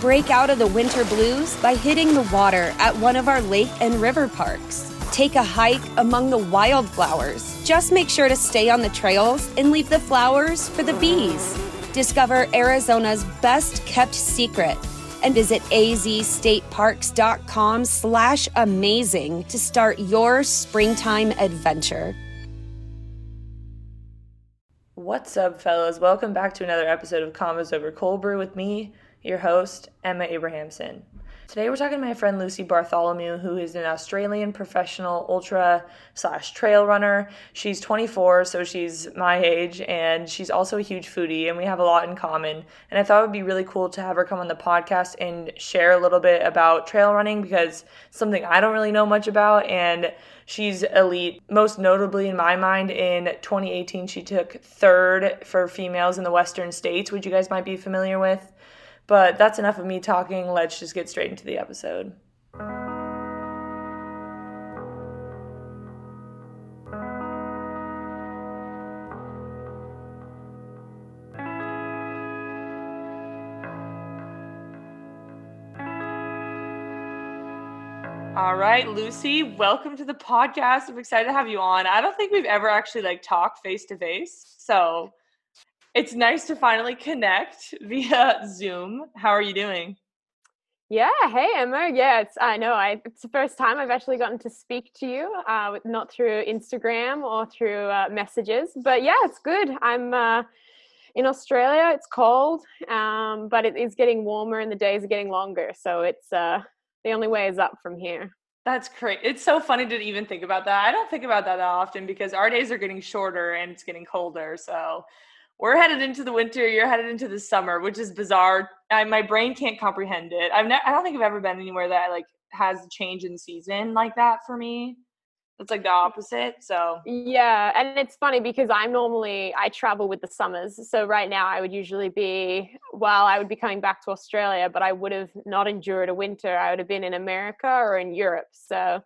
Break out of the winter blues by hitting the water at one of our lake and river parks. Take a hike among the wildflowers. Just make sure to stay on the trails and leave the flowers for the bees. Discover Arizona's best kept secret and visit azstateparks.com/amazing to start your springtime adventure. What's up, fellas? Welcome back to another episode of Convos Over Cold Brew with me, your host, Emma Abrahamson. Today we're talking to my friend Lucy Bartholomew, who is an Australian professional ultra/trail runner. She's 24, so she's my age, and she's also a huge foodie, and we have a lot in common. And I thought it would be really cool to have her come on the podcast and share a little bit about trail running, because it's something I don't really know much about, and she's elite. Most notably, in my mind, in 2018, she took third for females in the Western States, which you guys might be familiar with. But that's enough of me talking. Let's just get straight into the episode. All right, Lucy, welcome to the podcast. I'm excited to have you on. I don't think we've ever actually talked face to face, so it's nice to finally connect via Zoom. How are you doing? Yeah. Hey, Emma. Yeah, it's the first time I've actually gotten to speak to you, not through Instagram or through messages. But yeah, it's good. I'm in Australia. It's cold, but it is getting warmer and the days are getting longer. So it's the only way is up from here. That's great. It's so funny to even think about that. I don't think about that often because our days are getting shorter and it's getting colder. So we're headed into the winter, you're headed into the summer, which is bizarre. My brain can't comprehend it. I don't think I've ever been anywhere that has a change in season like that for me. It's the opposite, so. Yeah, and it's funny because I travel with the summers. So right now I would be coming back to Australia, but I would have not endured a winter. I would have been in America or in Europe, so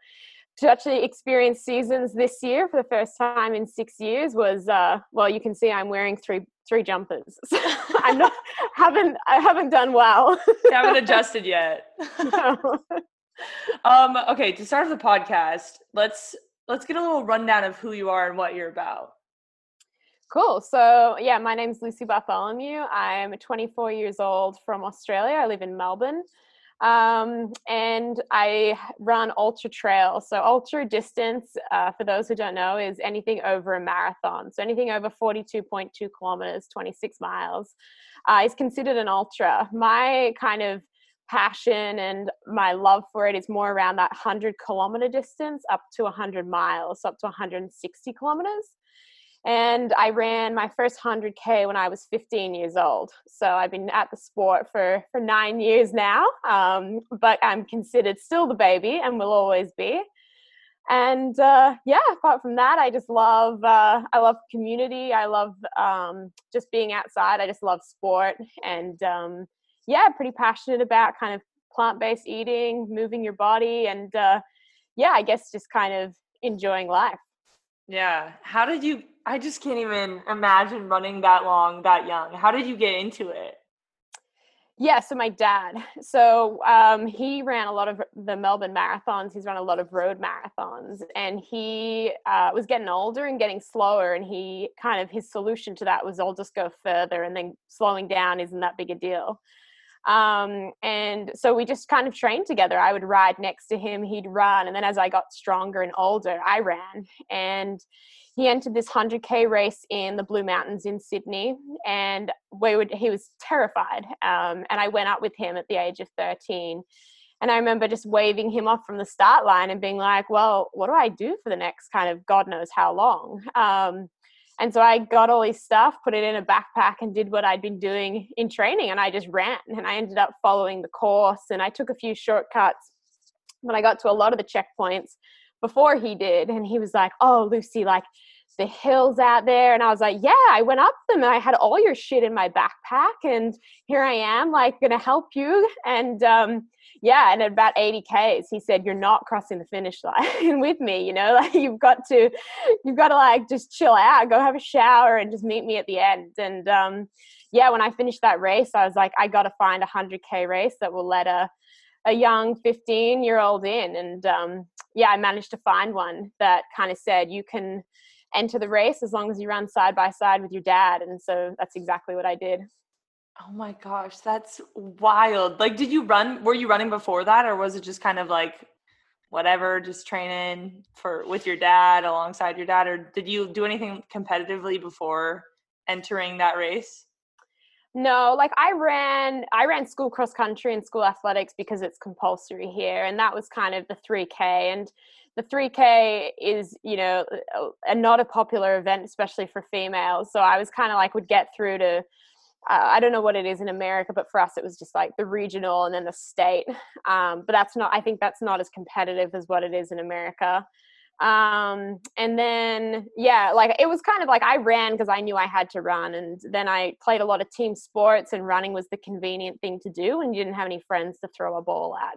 to actually experience seasons this year for the first time in 6 years was you can see I'm wearing three jumpers. So I haven't done well. I haven't adjusted yet. No. Okay, to start off the podcast, let's get a little rundown of who you are and what you're about. Cool. So yeah, my name's Lucy Bartholomew. I'm 24 years old from Australia. I live in Melbourne. And I run ultra trail. So ultra distance, for those who don't know, is anything over a marathon. So anything over 42.2 kilometers, 26 miles, is considered an ultra. My kind of passion and my love for it is more around that 100-kilometer distance up to 100 miles, so up to 160 kilometers. And I ran my first 100K when I was 15 years old. So I've been at the sport for 9 years now, but I'm considered still the baby and will always be. And apart from that, I just love community. I love just being outside. I just love sport. And pretty passionate about kind of plant-based eating, moving your body, and I guess just kind of enjoying life. Yeah. I just can't even imagine running that long, that young. How did you get into it? Yeah. So my dad, he ran a lot of the Melbourne marathons. He's run a lot of road marathons, and he was getting older and getting slower. And he kind of, his solution to that was, I'll just go further, and then slowing down isn't that big a deal. And so we just kind of trained together. I would ride next to him, he'd run. And then as I got stronger and older, I ran, and he entered this 100K race in the Blue Mountains in Sydney, and he was terrified. And I went up with him at the age of 13. And I remember just waving him off from the start line and being like, well, what do I do for the next kind of God knows how long? And so I got all his stuff, put it in a backpack, and did what I'd been doing in training. And I just ran, and I ended up following the course, and I took a few shortcuts. But I got to a lot of the checkpoints before he did, and he was like, oh, Lucy, like the hills out there. And I was like, yeah, I went up them, and I had all your shit in my backpack, and here I am, like, gonna help you. And yeah, and at about 80Ks, he said, you're not crossing the finish line with me, you know, like you've got to like just chill out, go have a shower, and just meet me at the end. And yeah, when I finished that race, I was like, I gotta find a 100K race that will let a young 15-year-old in. And yeah, I managed to find one that kind of said, you can enter the race as long as you run side by side with your dad. And so that's exactly what I did. Oh my gosh, that's wild. Like, were you running before that, or was it just kind of like, whatever, just training with your dad, alongside your dad? Or did you do anything competitively before entering that race? No, like I ran school cross country and school athletics because it's compulsory here. And that was kind of the 3K. And the 3K is, you know, not a popular event, especially for females. So I was kind of like, would get through to, I don't know what it is in America, but for us, it was just like the regional and then the state. But I think that's not as competitive as what it is in America. And then, yeah, like it was kind of like I ran because I knew I had to run. And then I played a lot of team sports, and running was the convenient thing to do when you didn't have any friends to throw a ball at.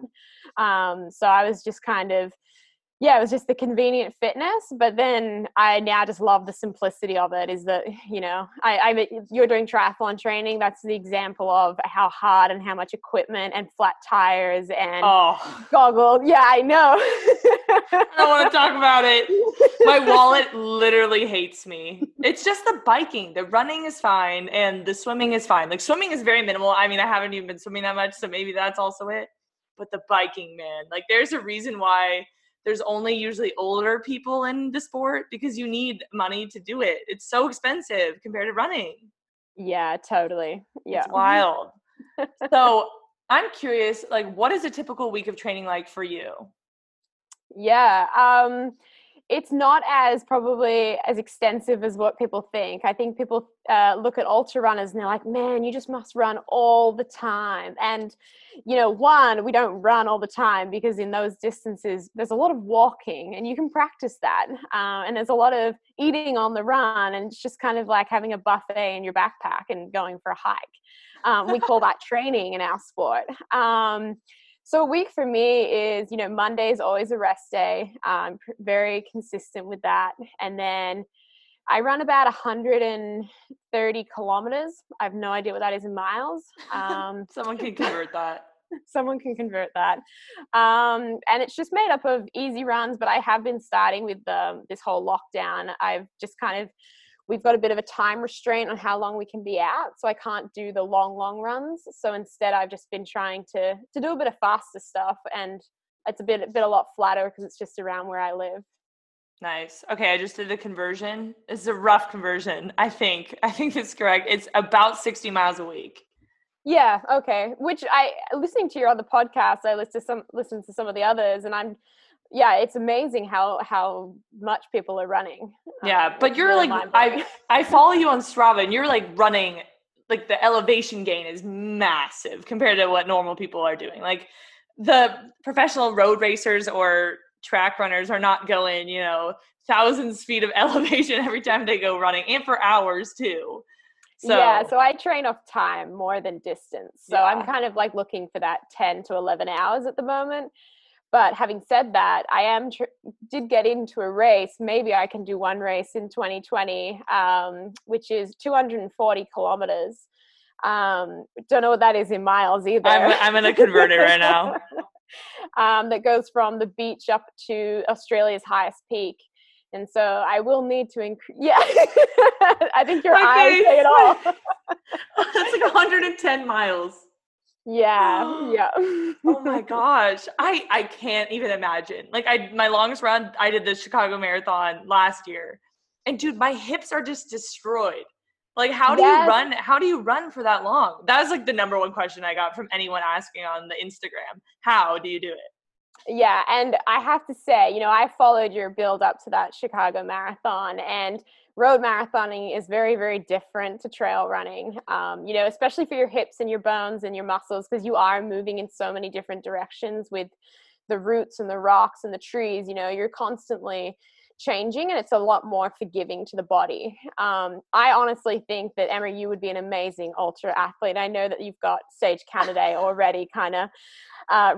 So I was just kind of, yeah, it was just the convenient fitness. But then I now just love the simplicity of it, is that, you know, you're doing triathlon training. That's the example of how hard and how much equipment and flat tires and goggles. Yeah, I know. I don't want to talk about it. My wallet literally hates me. It's just the biking. The running is fine, and the swimming is fine. Like, swimming is very minimal. I mean, I haven't even been swimming that much, so maybe that's also it. But the biking, man, like there's a reason why there's only usually older people in the sport, because you need money to do it. It's so expensive compared to running. Yeah, totally. Yeah. It's wild. So I'm curious, like, what is a typical week of training like for you? Yeah. It's not as probably as extensive as what people think. I think people look at ultra runners and they're like, man, you just must run all the time. And, you know, one, we don't run all the time because in those distances, there's a lot of walking, and you can practice that. And there's a lot of eating on the run, and it's just kind of like having a buffet in your backpack and going for a hike. We call that training in our sport. So a week for me is, you know, Monday is always a rest day. I'm very consistent with that. And then I run about 130 kilometers. I have no idea what that is in miles. Someone can convert that. Someone can convert that. And it's just made up of easy runs, but I have been starting with this whole lockdown. I've just kind of, we've got a bit of a time restraint on how long we can be out. So I can't do the long runs. So instead I've just been trying to do a bit of faster stuff, and it's a lot flatter because it's just around where I live. Nice. Okay. I just did the conversion. It's a rough conversion. I think it's correct. It's about 60 miles a week. Yeah. Okay. Which listening to your other podcasts, I listen to some of the others, and yeah, it's amazing how much people are running. Yeah, but you're really like, I follow you on Strava, and you're like running, like the elevation gain is massive compared to what normal people are doing. Like the professional road racers or track runners are not going, you know, thousands feet of elevation every time they go running, and for hours too. So, yeah, so I train off time more than distance. So yeah. I'm kind of like looking for that 10 to 11 hours at the moment. But having said that, I did get into a race. Maybe I can do one race in 2020, which is 240 kilometers. Don't know what that is in miles either. I'm in a converter right now. That goes from the beach up to Australia's highest peak. And so I will need to increase. Yeah. I think your eyes say it all. That's like 110 miles. Yeah. Yeah. Oh my gosh. I can't even imagine. Like my longest run, I did the Chicago marathon last year. And dude, my hips are just destroyed. Like, how do you run for that long? That was like the number one question I got from anyone asking on the Instagram. How do you do it? Yeah. And I have to say, you know, I followed your build up to that Chicago marathon, and road marathoning is very, very different to trail running, you know, especially for your hips and your bones and your muscles, because you are moving in so many different directions with the roots and the rocks and the trees. You know, you're constantly changing, and it's a lot more forgiving to the body. I honestly think that, Emma, you would be an amazing ultra athlete. I know that you've got Sage Canaday already kind of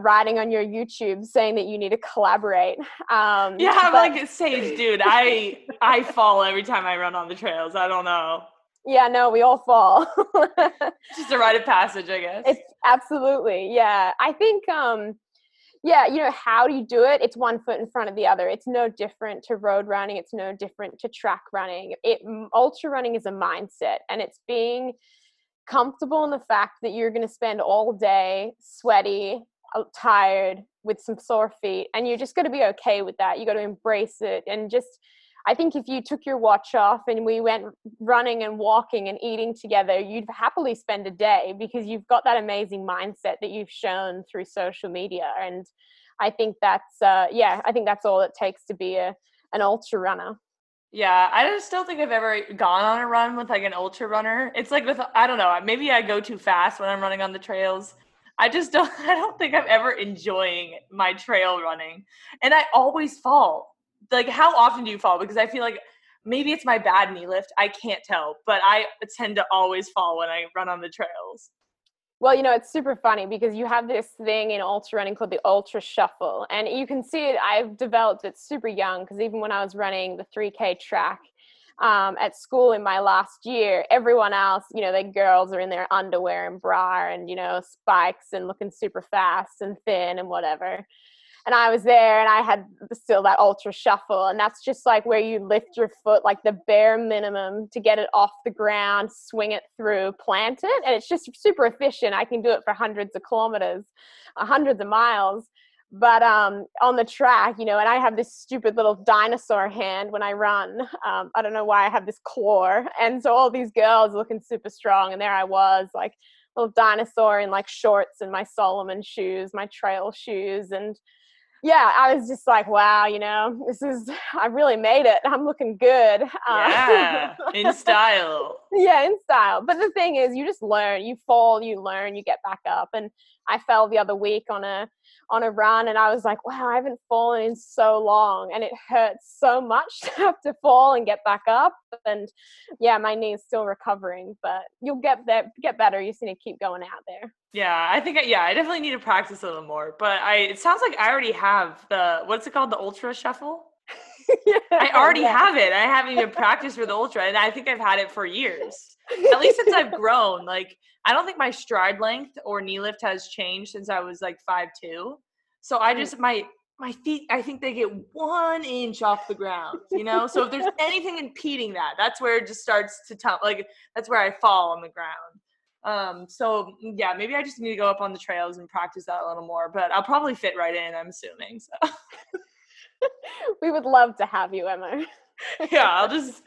writing on your YouTube saying that you need to collaborate. Yeah, but like Sage, dude, I fall every time I run on the trails. I don't know. Yeah, no, we all fall. Just a rite of passage, I guess. It's absolutely, yeah. I think yeah, you know, how do you do it? It's one foot in front of the other. It's no different to road running. It's no different to track running. Ultra running is a mindset, and it's being comfortable in the fact that you're going to spend all day sweaty, tired, with some sore feet, and you're just going to be okay with that. You got to embrace it. And just, I think if you took your watch off and we went running and walking and eating together, you'd happily spend a day, because you've got that amazing mindset that you've shown through social media. And I think that's I think that's all it takes to be an ultra runner. Yeah, I just don't think I've ever gone on a run with like an ultra runner. It's like with, I don't know, maybe I go too fast when I'm running on the trails. I don't think I'm ever enjoying my trail running. And I always fall. Like, how often do you fall? Because I feel like maybe it's my bad knee lift. I can't tell, but I tend to always fall when I run on the trails. Well, you know, it's super funny because you have this thing in ultra running called the ultra shuffle. And you can see it. I've developed it super young, because even when I was running the 3K track at school in my last year, everyone else, you know, the girls are in their underwear and bra and, you know, spikes and looking super fast and thin and whatever. And I was there, and I had still that ultra shuffle. And that's just like where you lift your foot, like the bare minimum, to get it off the ground, swing it through, plant it. And it's just super efficient. I can do it for hundreds of kilometers, hundreds of miles. But on the track, you know, and I have this stupid little dinosaur hand when I run. I don't know why I have this claw. And so all these girls looking super strong. And there I was, like little dinosaur in like shorts and my Salomon shoes, my trail shoes. And yeah, I was just like, wow, you know, I really made it. I'm looking good. Yeah, in style. Yeah, in style. But the thing is, you just learn. You fall, you learn, you get back up. And I fell the other week on a run, and I was like, wow, I haven't fallen in so long. And it hurts so much to have to fall and get back up. And yeah, my knee is still recovering, but you'll get there, get better. You just need to keep going out there. Yeah, I think, I definitely need to practice a little more, but it sounds like I already have the, what's it called? The ultra shuffle. Yeah, I already have it. I haven't even practiced for the ultra, and I think I've had it for years. At least since I've grown. Like, I don't think my stride length or knee lift has changed since I was like 5'2". So I just, my feet, I think they get 1 inch off the ground, you know? So if there's anything impeding that, that's where it just starts to tumble. Like, that's where I fall on the ground. So yeah, maybe I just need to go up on the trails and practice that a little more, but I'll probably fit right in, I'm assuming. So we would love to have you, Emma. Yeah, I'll just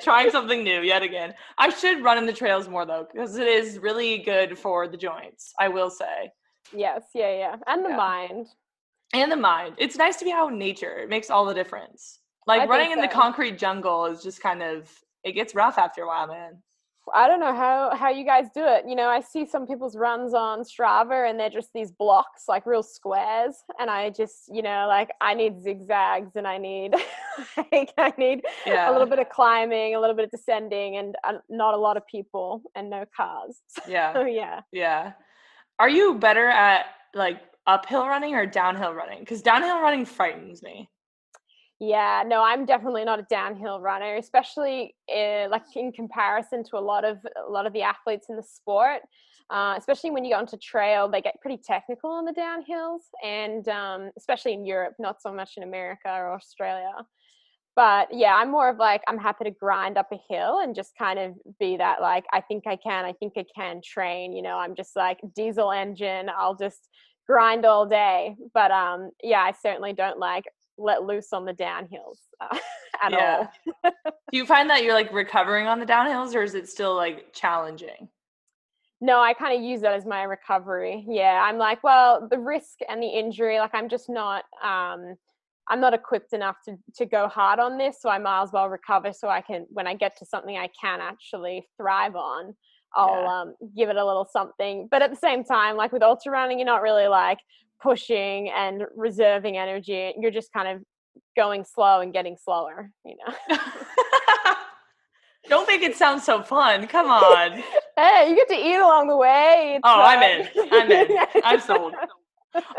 trying something new yet again. I should run in the trails more though, because it is really good for the joints, I will say. Yes, yeah. And the mind. And the mind. It's nice to be out in nature. It makes all the difference. Like running in the concrete jungle is just kind of, it gets rough after a while, man. I don't know how you guys do it. You know, I see some people's runs on Strava, and they're just these blocks, like real squares. And I just, you know, like I need zigzags, and I need a little bit of climbing, a little bit of descending, and not a lot of people and no cars. So, yeah. Are you better at like uphill running or downhill running? Because downhill running frightens me. Yeah, no, I'm definitely not a downhill runner, especially in comparison to a lot of the athletes in the sport. Especially when you get onto trail, they get pretty technical on the downhills, and especially in Europe, not so much in America or Australia. But yeah, I'm more of like, I'm happy to grind up a hill and just kind of be that like, I think I can train, you know, I'm just like diesel engine, I'll just grind all day. But yeah, I certainly don't like let loose on the downhills at all. Do you find that you're like recovering on the downhills, or is it still like challenging? No, I kind of use that as my recovery. Yeah. I'm like, well, the risk and the injury, like I'm just not, I'm not equipped enough to go hard on this. So I might as well recover so I can, when I get to something I can actually thrive on, I'll give it a little something. But at the same time, like with ultra running, you're not really like pushing and reserving energy. You're just kind of going slow and getting slower, you know? Don't make it sound so fun. Come on. Hey, you get to eat along the way. I'm in. I'm sold.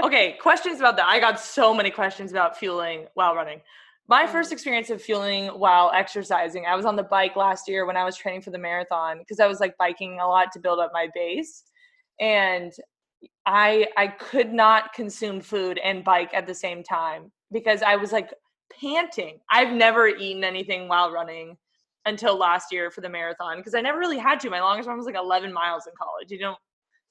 Okay, questions about that. I got so many questions about fueling while running. My first experience of fueling while exercising, I was on the bike last year when I was training for the marathon, because I was like biking a lot to build up my base. And I could not consume food and bike at the same time because I was like panting. I've never eaten anything while running until last year for the marathon, because I never really had to. My longest one was like 11 miles in college.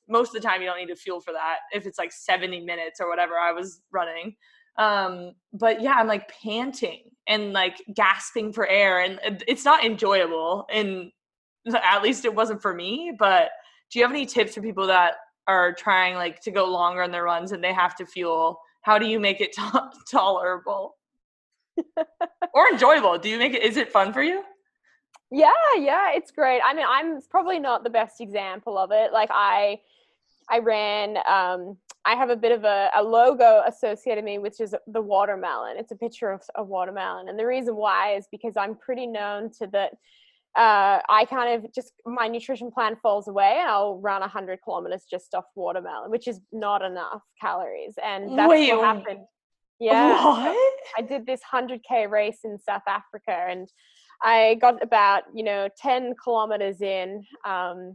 Most of the time you don't need to fuel for that if it's like 70 minutes or whatever I was running. But yeah, I'm like panting and like gasping for air, and it's not enjoyable. And at least it wasn't for me. But do you have any tips for people that are trying like to go longer on their runs and they have to fuel? How do you make it tolerable or enjoyable? Is it fun for you? Yeah, it's great. I mean, I'm probably not the best example of it. Like I ran, I have a bit of a logo associated me, which is the watermelon. It's a picture of a watermelon. And the reason why is because I'm pretty known to that. I kind of just, my nutrition plan falls away and I'll run 100 kilometers just off watermelon, which is not enough calories. And that's what happened. Yeah. What? I did this 100K race in South Africa, and I got about, 10 kilometers in, and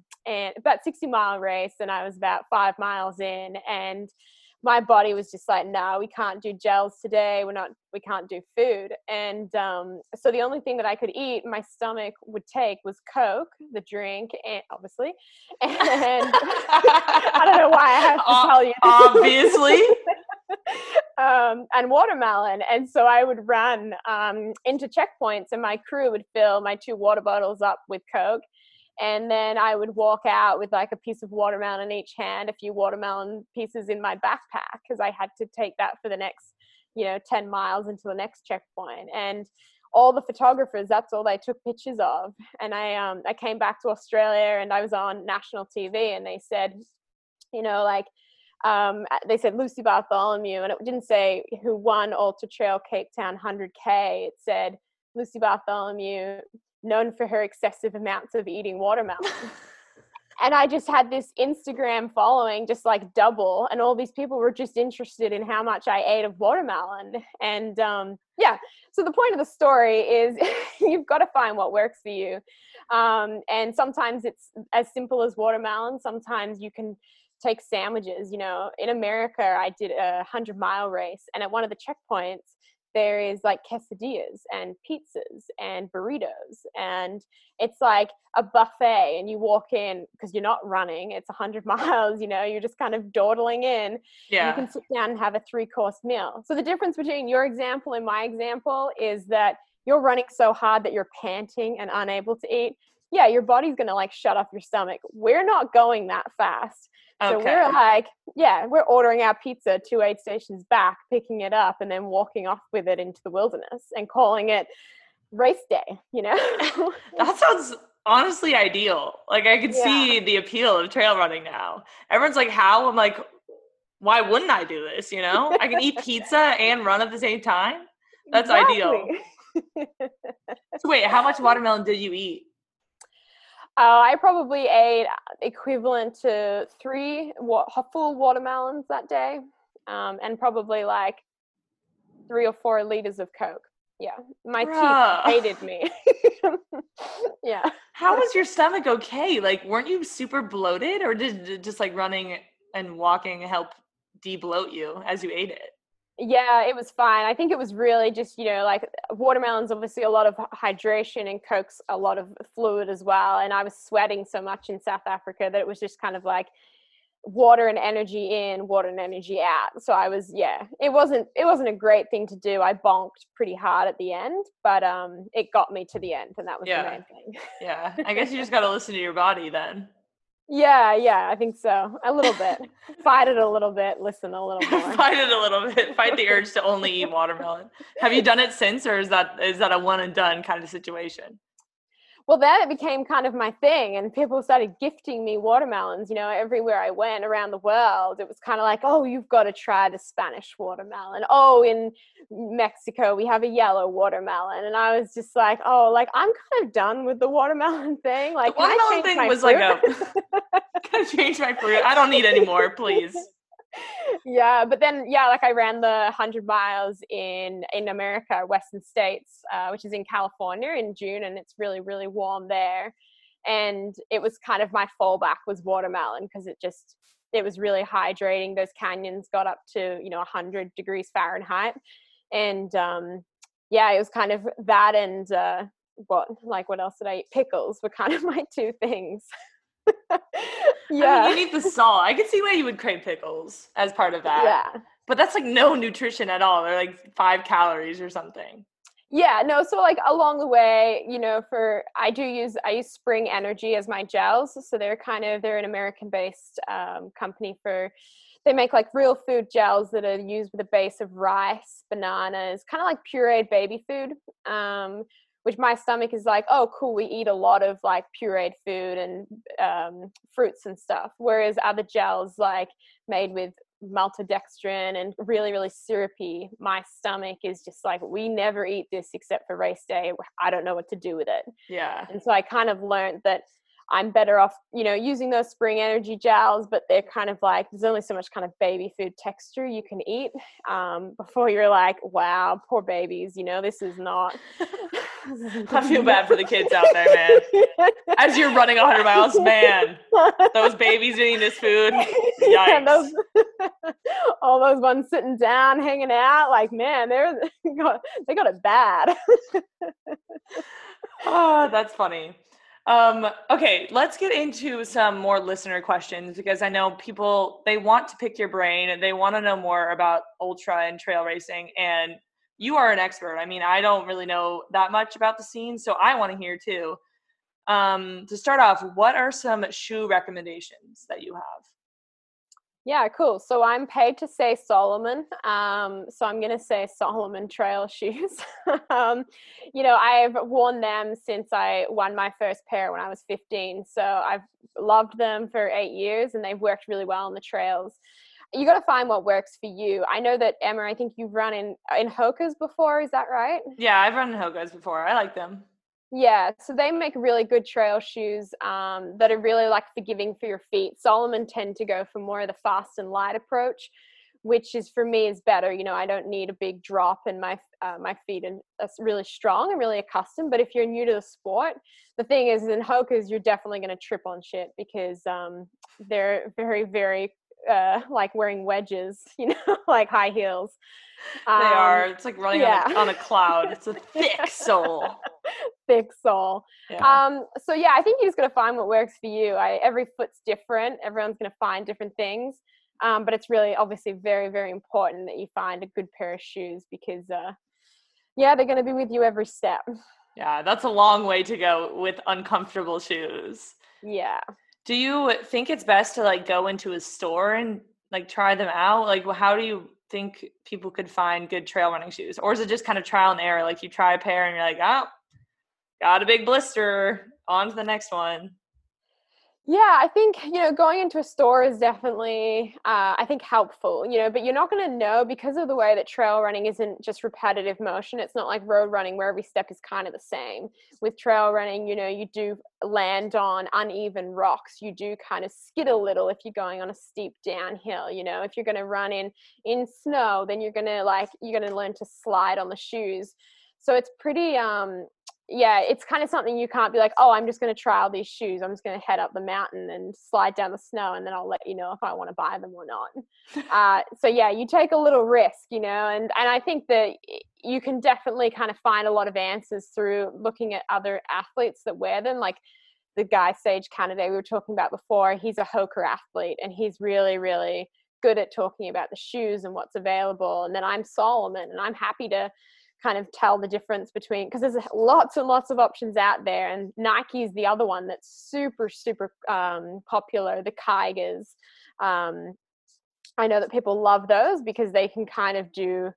about 60-mile race. And I was about 5 miles in, and my body was just like, no, we can't do gels today. We can't do food. And, so the only thing that I could eat, my stomach would take, was Coke, the drink, and obviously, and I don't know why I have to tell you. Obviously. And watermelon. And so I would run into checkpoints, and my crew would fill my 2 water bottles up with Coke, and then I would walk out with like a piece of watermelon in each hand, a few watermelon pieces in my backpack, because I had to take that for the next 10 miles into the next checkpoint. And all the photographers, that's all they took pictures of. And I came back to Australia, and I was on national TV, and they said, they said Lucy Bartholomew, and it didn't say who won Ultra Trail Cape Town 100K. It said Lucy Bartholomew, known for her excessive amounts of eating watermelon. And I just had this Instagram following just like double, and all these people were just interested in how much I ate of watermelon. And so the point of the story is you've got to find what works for you. And sometimes it's as simple as watermelon. Sometimes you can take sandwiches. In America, I did a 100-mile race, and at one of the checkpoints, there is like quesadillas and pizzas and burritos, and it's like a buffet, and you walk in because you're not running. It's 100 miles, you're just kind of dawdling in. Yeah. You can sit down and have a 3-course meal. So the difference between your example and my example is that you're running so hard that you're panting and unable to eat. Yeah, your body's going to like shut off your stomach. We're not going that fast. So we're like, we're ordering our pizza 2 aid stations back, picking it up, and then walking off with it into the wilderness and calling it race day, That sounds honestly ideal. Like I could see the appeal of trail running now. Everyone's like, how? I'm like, why wouldn't I do this? I can eat pizza and run at the same time. That's exactly ideal. So wait, how much watermelon did you eat? I probably ate equivalent to 3 full watermelons that day, and probably like 3 or 4 liters of Coke. Yeah. My teeth hated me. Yeah. How was your stomach okay? Like, weren't you super bloated, or did just like running and walking help de-bloat you as you ate it? Yeah, it was fine. I think it was really just, you know, like watermelons, obviously a lot of hydration, and Coke's a lot of fluid as well. And I was sweating so much in South Africa that it was just kind of like water and energy in, water and energy out. So I was, it wasn't a great thing to do. I bonked pretty hard at the end, but it got me to the end, and that was the main thing. Yeah. I guess you just got to listen to your body then. Yeah, I think so. A little bit. Fight it a little bit. Listen a little more. Fight it a little bit. Fight the urge to only eat watermelon. Have you done it since, or is that a one and done kind of situation? Well, then it became kind of my thing, and people started gifting me watermelons, you know, everywhere I went around the world. It was kind of like, oh, you've got to try the Spanish watermelon. Oh, in Mexico, we have a yellow watermelon. And I was just like, oh, like, I'm kind of done with the watermelon thing. Like, the watermelon thing was like, can I change my fruit? I don't need any more, please. Yeah, but then, like I ran the 100 miles in America, Western States, which is in California in June, and it's really, really warm there. And it was kind of my fallback was watermelon, because it was really hydrating. Those canyons got up to, you know, 100 degrees Fahrenheit. And it was kind of that and what else did I eat? Pickles were kind of my two things. I mean, you need the salt. I could see why you would crave pickles as part of that. Yeah, but that's like no nutrition at all. They're like 5 calories or something. Yeah, no. So like along the way, you know, I use Spring Energy as my gels. So they're an American-based company they make like real food gels that are used with a base of rice, bananas, kind of like pureed baby food. Which my stomach is like, oh, cool, we eat a lot of like pureed food and fruits and stuff. Whereas other gels like made with maltodextrin and really, really syrupy, my stomach is just like, we never eat this except for race day. I don't know what to do with it. Yeah. And so I kind of learned that I'm better off, you know, using those Spring Energy gels, but they're kind of like, there's only so much kind of baby food texture you can eat before you're like, wow, poor babies, you know, this is not. I feel bad for the kids out there, man. As you're running 100 miles, man, those babies eating this food, yikes. Yeah, all those ones sitting down, hanging out, like, man, they got it bad. Oh, that's funny. Okay, let's get into some more listener questions, because I know people, they want to pick your brain and they want to know more about ultra and trail racing, and you are an expert. I mean, I don't really know that much about the scene, so I want to hear too. To start off, what are some shoe recommendations that you have? Yeah, cool. So I'm paid to say Salomon. So I'm going to say Salomon trail shoes. You know, I've worn them since I won my first pair when I was 15. So I've loved them for 8 years, and they've worked really well on the trails. You got to find what works for you. I know that, Emma, I think you've run in Hokas before. Is that right? Yeah, I've run in Hokas before. I like them. Yeah, so they make really good trail shoes that are really like forgiving for your feet. Salomon tend to go for more of the fast and light approach, which is for me is better. You know, I don't need a big drop, and my feet are really strong and really accustomed. But if you're new to the sport, the thing is in Hokas, you're definitely going to trip on shit, because they're very, very like wearing wedges, you know, like high heels. They are. It's like running on a cloud. It's a thick sole. Thick sole. Yeah. I think you just got to find what works for you. Every foot's different. Everyone's going to find different things. But it's really obviously very, very important that you find a good pair of shoes, because, they're going to be with you every step. Yeah, that's a long way to go with uncomfortable shoes. Yeah. Do you think it's best to like go into a store and like try them out? Like, how do you think people could find good trail running shoes? Or is it just kind of trial and error? Like you try a pair and you're like, oh, got a big blister, on to the next one. Yeah, I think, you know, going into a store is definitely, I think, helpful, you know, but you're not going to know because of the way that trail running isn't just repetitive motion. It's not like road running where every step is kind of the same. With trail running, you know, you do land on uneven rocks. You do kind of skid a little if you're going on a steep downhill, you know. If you're going to run in snow, then you're going to learn to slide on the shoes. So it's pretty, it's kind of something you can't be like, oh, I'm just going to trial these shoes. I'm just going to head up the mountain and slide down the snow, and then I'll let you know if I want to buy them or not. You take a little risk, you know, and I think that you can definitely kind of find a lot of answers through looking at other athletes that wear them. Like the guy, Sage Canaday, we were talking about before, he's a Hoka athlete, and he's really, really good at talking about the shoes and what's available. And then I'm Salomon, and I'm happy to kind of tell the difference between, because there's lots and lots of options out there, and Nike is the other one that's super, super popular, the Kygers. I know that people love those because they can kind of do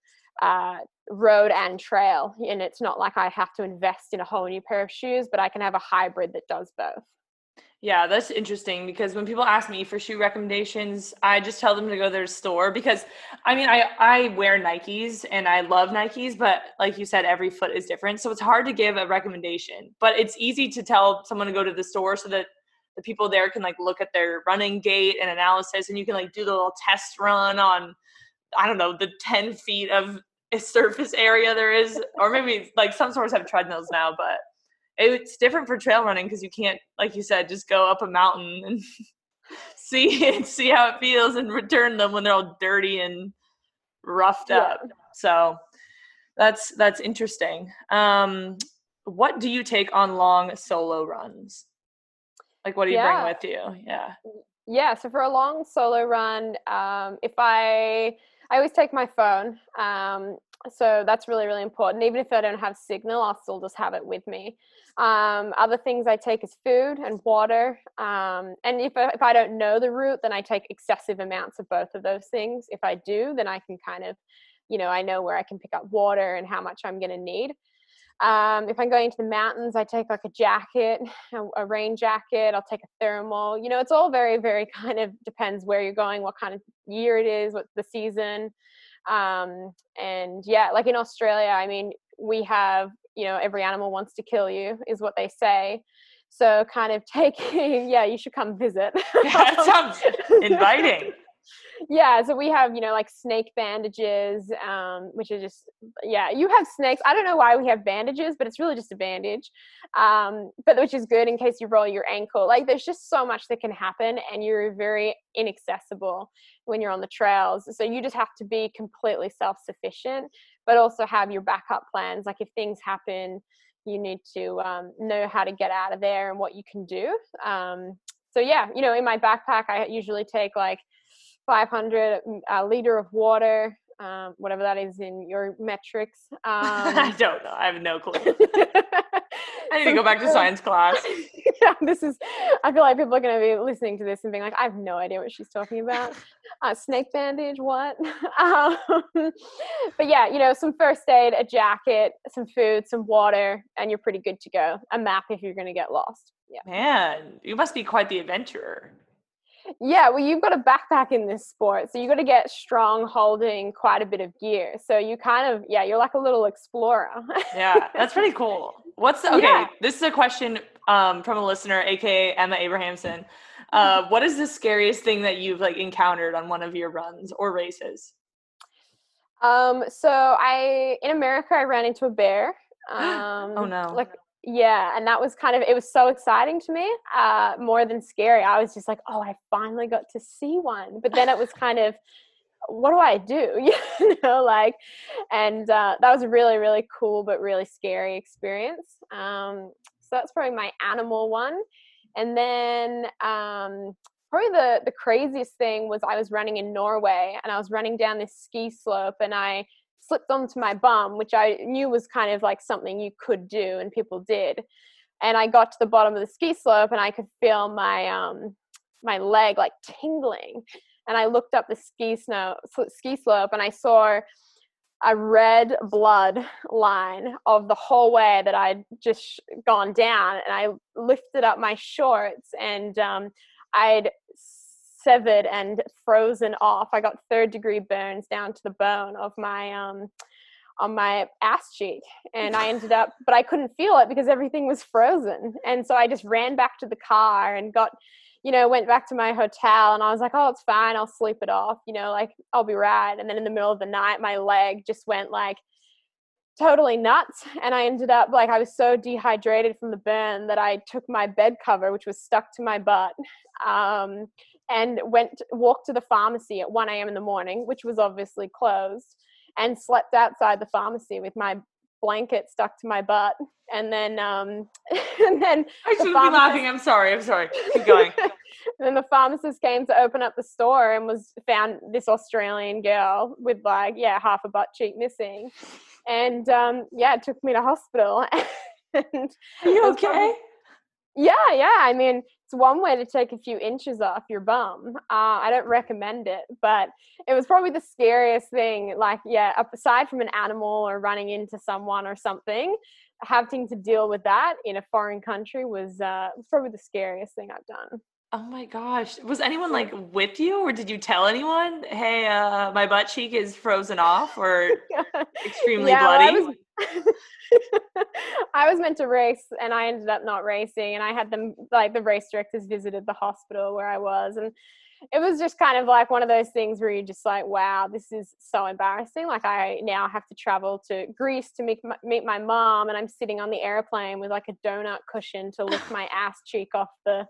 road and trail, and it's not like I have to invest in a whole new pair of shoes, but I can have a hybrid that does both. Yeah, that's interesting, because when people ask me for shoe recommendations, I just tell them to go to their store, because I mean, I wear Nikes and I love Nikes, but like you said, every foot is different. So it's hard to give a recommendation, but it's easy to tell someone to go to the store so that the people there can like look at their running gait and analysis, and you can like do the little test run on, I don't know, the 10 feet of surface area there is, or maybe like some stores have treadmills now, but it's different for trail running because you can't, like you said, just go up a mountain and see how it feels and return them when they're all dirty and roughed up. So that's interesting. What do you take on long solo runs? Like, what do you bring with you? Yeah. Yeah. So for a long solo run, I always take my phone. So that's really, really important. Even if I don't have signal, I'll still just have it with me. Other things I take is food and water. And if I don't know the route, then I take excessive amounts of both of those things. If I do, then I can kind of, you know, I know where I can pick up water and how much I'm going to need. If I'm going to the mountains, I take like a jacket, a rain jacket. I'll take a thermal. You know, it's all very, very kind of depends where you're going, what kind of year it is, what's the season. Like in Australia, I mean, we have, you know, every animal wants to kill you is what they say. So kind of taking, you should come visit. That sounds inviting. Yeah. So we have, you know, like snake bandages, which are just, you have snakes. I don't know why we have bandages, but it's really just a bandage. But which is good in case you roll your ankle. Like there's just so much that can happen, and you're very inaccessible when you're on the trails. So you just have to be completely self-sufficient, but also have your backup plans. Like if things happen, you need to, know how to get out of there and what you can do. You know, in my backpack, I usually take like 500 liter of water, whatever that is in your metrics. I don't know. I have no clue. I need to go back to science class. I feel like people are going to be listening to this and being like, I have no idea what she's talking about. Snake bandage, what? But yeah, you know, some first aid, a jacket, some food, some water, and you're pretty good to go. A map if you're going to get lost. Yeah. Man, you must be quite the adventurer. Yeah, well, you've got a backpack in this sport, so you've got to get strong holding quite a bit of gear. So you kind of, you're like a little explorer. Yeah, that's pretty cool. This is a question from a listener, aka Emma Abrahamson. What is the scariest thing that you've like encountered on one of your runs or races? In America, I ran into a bear. Oh no. And that was kind of, it was so exciting to me, more than scary. I was just like, oh, I finally got to see one. But then it was kind of, what do I do? You know, like, and that was a really, really cool, but really scary experience. So that's probably my animal one. And then probably the craziest thing was I was running in Norway, and I was running down this ski slope, and I slipped onto my bum, which I knew was kind of like something you could do and people did. And I got to the bottom of the ski slope, and I could feel my my leg like tingling. And I looked up the ski slope, and I saw a red blood line of the whole way that I'd just gone down. And I lifted up my shorts, and I'd severed and frozen off. I got third degree burns down to the bone of my on my ass cheek, and I ended up, but I couldn't feel it because everything was frozen. And so I just ran back to the car and went back to my hotel, and I was like, oh, it's fine, I'll sleep it off, you know, like I'll be right. And then in the middle of the night, my leg just went like totally nuts. And I ended up like, I was so dehydrated from the burn that I took my bed cover, which was stuck to my butt, and walked to the pharmacy at 1 a.m. in the morning, which was obviously closed, and slept outside the pharmacy with my blanket stuck to my butt. And then I shouldn't be laughing. I'm sorry. Keep going. And then the pharmacist came to open up the store and found this Australian girl with half a butt cheek missing. And it took me to hospital. And are you okay? Yeah. I mean, it's one way to take a few inches off your bum. I don't recommend it, but it was probably the scariest thing. Aside from an animal or running into someone or something, having to deal with that in a foreign country was probably the scariest thing I've done. Oh my gosh. Was anyone with you, or did you tell anyone, hey, my butt cheek is frozen off or extremely bloody? I was meant to race and I ended up not racing, and I had the race directors visited the hospital where I was, and it was just kind of one of those things where you're just wow, this is so embarrassing. I now have to travel to Greece to meet my mom, and I'm sitting on the airplane with a donut cushion to lift my ass cheek off the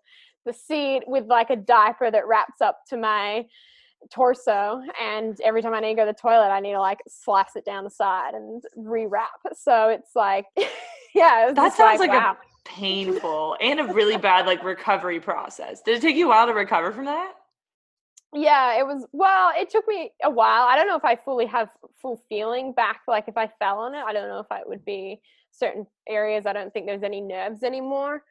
seat with a diaper that wraps up to my torso, and every time I need to go to the toilet I need to slice it down the side and rewrap. So it's that sounds wow. A painful and a really bad recovery process. Did it take you a while to recover from that? Yeah, it took me a while. I don't know if I fully have full feeling back. If I fell on it, I don't know if I would be certain areas. I don't think there's any nerves anymore.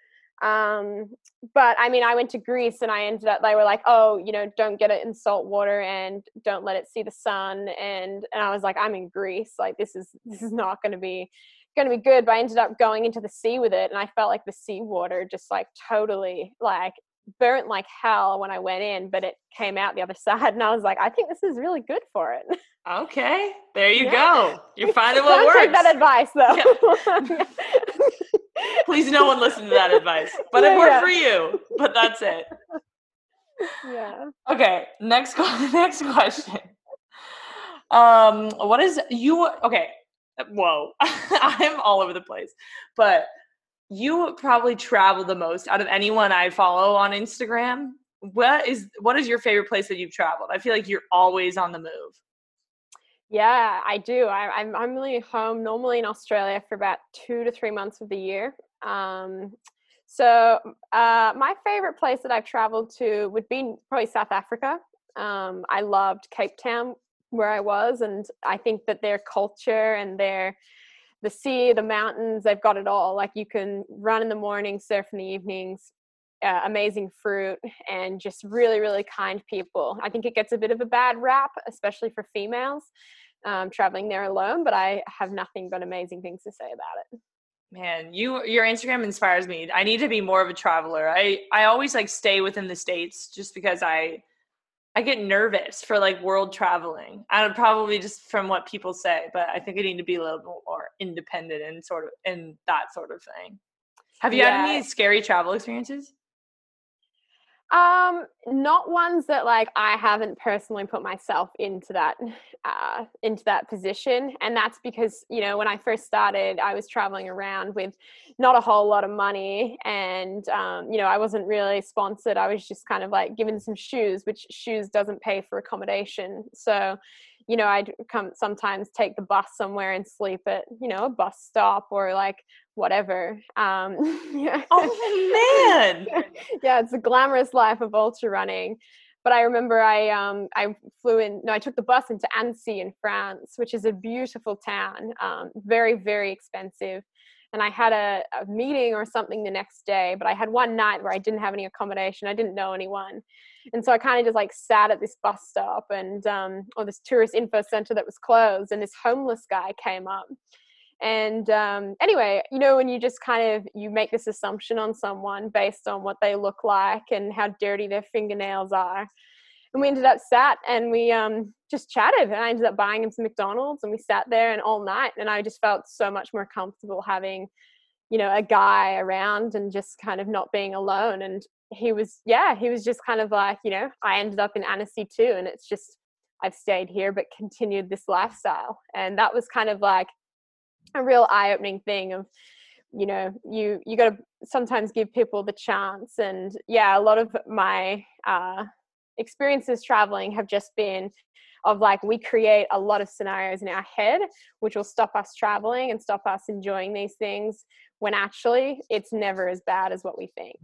But I mean, I went to Greece and I ended up, they were don't get it in salt water and don't let it see the sun. And I was I'm in Greece. This is not going to be good. But I ended up going into the sea with it. And I felt the sea water just totally burnt like hell when I went in, but it came out the other side. And I was I think this is really good for it. Okay. There you go. You're finding what works. Don't take that advice though. Yeah. Please, no one listen to that advice, but it worked for you, but that's it. Yeah. Okay. Next question. Whoa. I'm all over the place, but you probably travel the most out of anyone I follow on Instagram. What is your favorite place that you've traveled? I feel like you're always on the move. Yeah, I do. I'm really home normally in Australia for about 2 to 3 months of the year. My favorite place that I've traveled to would be probably South Africa. I loved Cape Town where I was, and I think that their culture and the sea, the mountains, they've got it all. You can run in the morning, surf in the evenings. Amazing fruit and just really, really kind people. I think it gets a bit of a bad rap, especially for females traveling there alone, but I have nothing but amazing things to say about it. Man, your Instagram inspires me. I need to be more of a traveler. I always stay within the States just because I get nervous for world traveling. I would probably just from what people say, but I think I need to be a little more independent and in that sort of thing. Have you had any scary travel experiences? Not ones that I haven't personally put myself into that position. And that's because, when I first started, I was traveling around with not a whole lot of money and, I wasn't really sponsored. I was just kind of given some shoes, which shoes doesn't pay for accommodation. So, I'd sometimes take the bus somewhere and sleep at, a bus stop or whatever. Yeah. Oh man. Yeah. It's the glamorous life of ultra running. But I remember I took the bus into Annecy in France, which is a beautiful town. Very, very expensive. And I had a meeting or something the next day, but I had one night where I didn't have any accommodation. I didn't know anyone. And so I kind of just sat at this bus stop and, or this tourist info center that was closed, and this homeless guy came up. And anyway, when you just you make this assumption on someone based on what they look like and how dirty their fingernails are. And we ended up sat and we just chatted, and I ended up buying him some McDonald's, and we sat there and all night, and I just felt so much more comfortable having, a guy around and just kind of not being alone. And he was just I ended up in Annecy too. And it's just, I've stayed here, but continued this lifestyle. And that was a real eye-opening thing of, you know, you got to sometimes give people the chance. And yeah, a lot of my experiences traveling have just been of like, we create a lot of scenarios in our head, which will stop us traveling and stop us enjoying these things, when actually it's never as bad as what we think.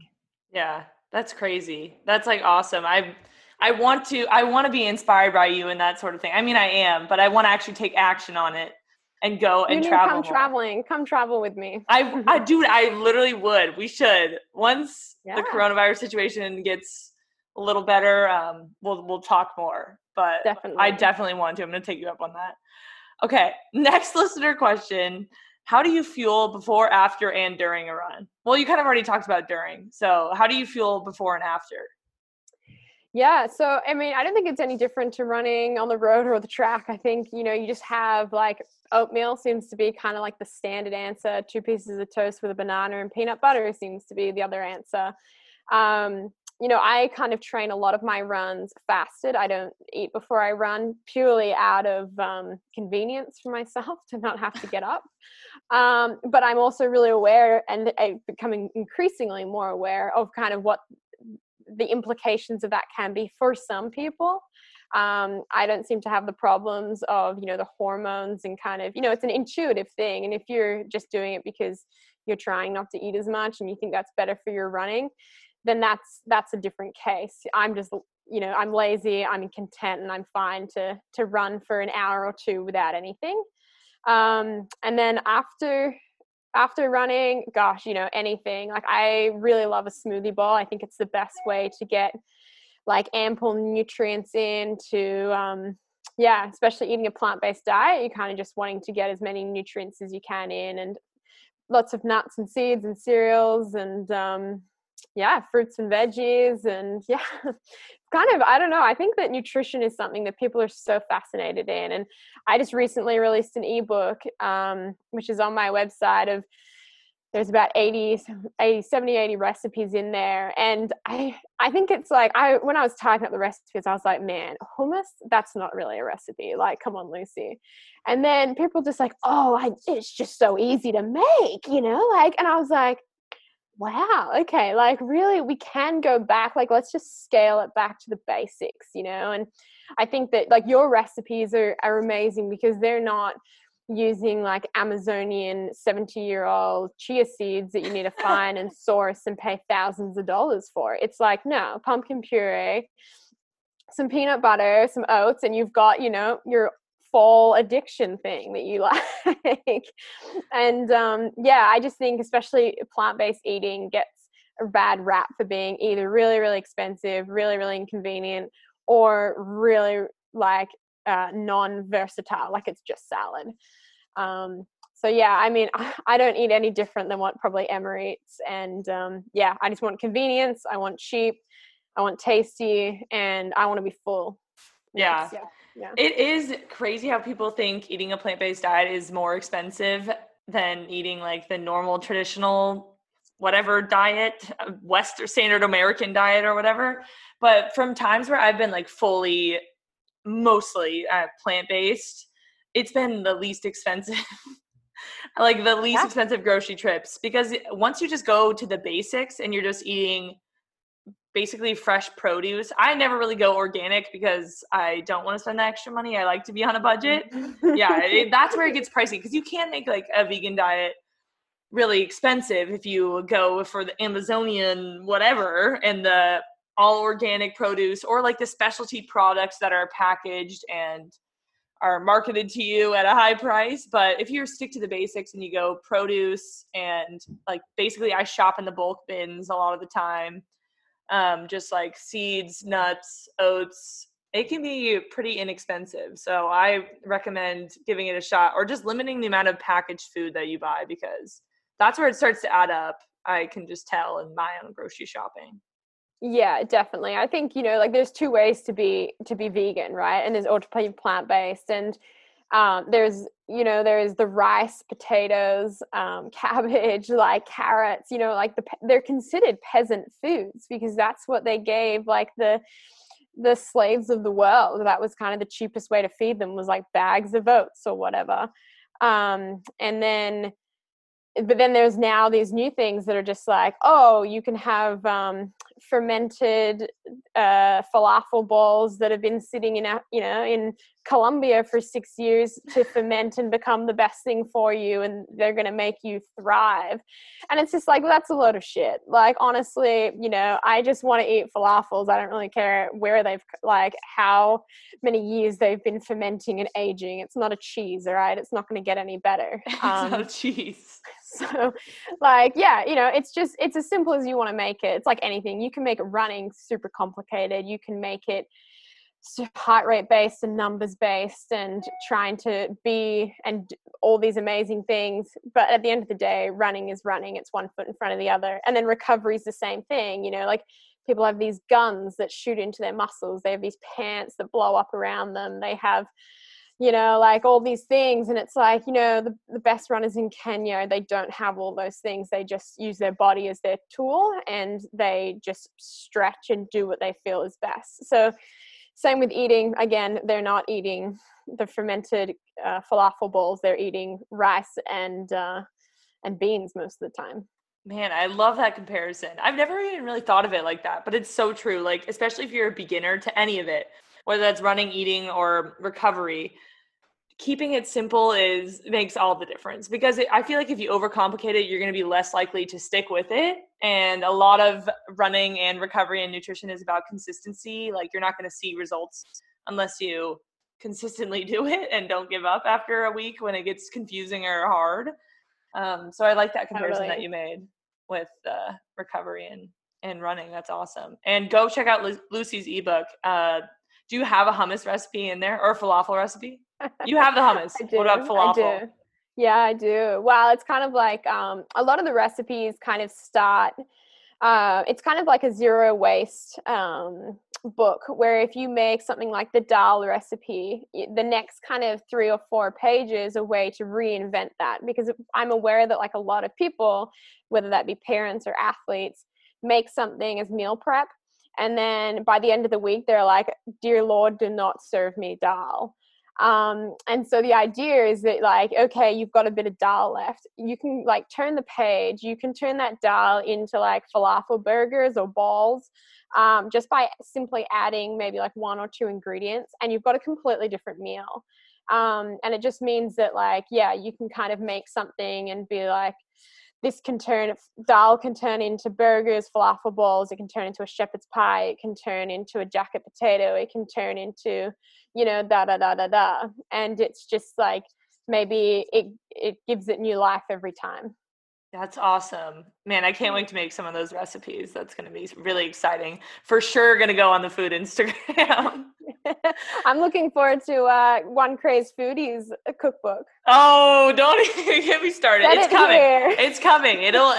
Yeah. That's crazy. That's like awesome. I want to be inspired by you and that sort of thing. I mean, I am, but I want to actually take action on it and go and travel. Come travel with me. Dude, I literally would. We should. Once the coronavirus situation gets a little better, we'll talk more. But definitely. I definitely want to. I'm going to take you up on that. Okay. Next listener question. How do you fuel before, after, and during a run? Well, you kind of already talked about during. So how do you fuel before and after? Yeah. So, I mean, I don't think it's any different to running on the road or the track. I think, you know, you just have like oatmeal seems to be kind of like the standard answer. 2 pieces of toast with a banana and peanut butter seems to be the other answer. You know, I kind of train a lot of my runs fasted. I don't eat before I run, purely out of convenience for myself to not have to get up. But I'm also really aware and becoming increasingly more aware of kind of what the implications of that can be for some people. I don't seem to have the problems of, you know, the hormones and kind of, you know, it's an intuitive thing. And if you're just doing it because you're trying not to eat as much and you think that's better for your running, then that's a different case. I'm just, you know, I'm lazy, I'm content, and I'm fine to run for an hour or two without anything. And then after running, gosh, you know, anything. Like, I really love a smoothie bowl. I think it's the best way to get like ample nutrients in to, especially eating a plant-based diet, you're kind of just wanting to get as many nutrients as you can in, and lots of nuts and seeds and cereals and, fruits and veggies. And I don't know. I think that nutrition is something that people are so fascinated in. And I just recently released an ebook, which is on my website, of there's about 80 recipes in there. And I think it's like, when I was typing up the recipes, I was like, man, hummus, that's not really a recipe. Like, come on, Lucy. And then people just like, oh, it's just so easy to make, you know, like, and I was like, wow. Okay. Like, really, we can go back. Like, let's just scale it back to the basics, you know? And I think that like your recipes are amazing because they're not using like Amazonian 70-year-old chia seeds that you need to find and source and pay thousands of dollars for. It's like, no, pumpkin puree, some peanut butter, some oats, and you've got, you know, your fall addiction thing that you like. And I just think especially plant-based eating gets a bad rap for being either really, really expensive, really, really inconvenient, or really like non-versatile, like it's just salad. I mean, I don't eat any different than what probably Emma eats. And I just want convenience, I want cheap, I want tasty, and I want to be full. Yeah. Yes, yeah. It is crazy how people think eating a plant-based diet is more expensive than eating like the normal traditional whatever diet, Western standard American diet or whatever. But from times where I've been like fully, mostly plant-based, it's been the least expensive, like the least expensive grocery trips, because once you just go to the basics and you're just eating basically fresh produce. I never really go organic because I don't want to spend the extra money. I like to be on a budget. That's where it gets pricey, because you can't make like a vegan diet really expensive if you go for the Amazonian whatever and the all organic produce, or like the specialty products that are packaged and are marketed to you at a high price. But if you stick to the basics and you go produce and like basically I shop in the bulk bins a lot of the time, just like seeds, nuts, oats, it can be pretty inexpensive. So I recommend giving it a shot, or just limiting the amount of packaged food that you buy, because that's where it starts to add up. I can just tell in my own grocery shopping. Yeah, definitely. I think, you know, like there's 2 ways to be vegan, right? And there's ultra plant-based, and there's, you know, there is the rice, potatoes, cabbage, like carrots, you know, like they're considered peasant foods because that's what they gave like the slaves of the world. That was kind of the cheapest way to feed them, was like bags of oats or whatever. But then there's now these new things that are just like, oh, you can have fermented falafel balls that have been sitting in Colombia for 6 years to ferment and become the best thing for you, and they're going to make you thrive. And it's just like, well, that's a load of shit. Like, honestly, I just want to eat falafels. I don't really care where they've, like, how many years they've been fermenting and aging. It's not a cheese, all right? It's not going to get any better. It's not a cheese. So, like, yeah, it's as simple as you want to make it. It's like anything. You can make running super complicated. You can make it heart rate based and numbers based and trying to be and all these amazing things. But at the end of the day, running is running. It's one foot in front of the other. And then recovery is the same thing. Like, people have these guns that shoot into their muscles. They have these pants that blow up around them. They have, like, all these things. And it's like, the best runners in Kenya, they don't have all those things. They just use their body as their tool, and they just stretch and do what they feel is best. So same with eating. Again, they're not eating the fermented falafel balls. They're eating rice and beans most of the time. Man, I love that comparison. I've never even really thought of it like that, but it's so true. Like, especially if you're a beginner to any of it, whether that's running, eating, or recovery, keeping it simple makes all the difference, because I feel like if you overcomplicate it, you're going to be less likely to stick with it. And a lot of running and recovery and nutrition is about consistency. Like, you're not going to see results unless you consistently do it and don't give up after a week when it gets confusing or hard. So I like that comparison that you made with recovery and running. That's awesome. And go check out Lucy's ebook. Do you have a hummus recipe in there, or a falafel recipe? You have the hummus. What about falafel? I do. Yeah, I do. Well, it's kind of like a lot of the recipes kind of start. It's kind of like a zero waste book, where if you make something like the dal recipe, the next kind of 3 or 4 pages are a way to reinvent that, because I'm aware that, like, a lot of people, whether that be parents or athletes, make something as meal prep. And then by the end of the week, they're like, dear Lord, do not serve me dal. And so the idea is that, like, okay, you've got a bit of dal left. You can, like, turn the page. You can turn that dal into, like, falafel burgers or balls, just by simply adding maybe, like, 1 or 2 ingredients, and you've got a completely different meal. And it just means that, like, yeah, you can kind of make something and be like, dal can turn into burgers, falafel balls. It can turn into a shepherd's pie. It can turn into a jacket potato. It can turn into, da. And it's just like, maybe it gives it new life every time. That's awesome. Man, I can't wait to make some of those recipes. That's going to be really exciting. For sure going to go on the food Instagram. I'm looking forward to One Craze Foodies cookbook. Oh, don't even get me started. It's coming. It'll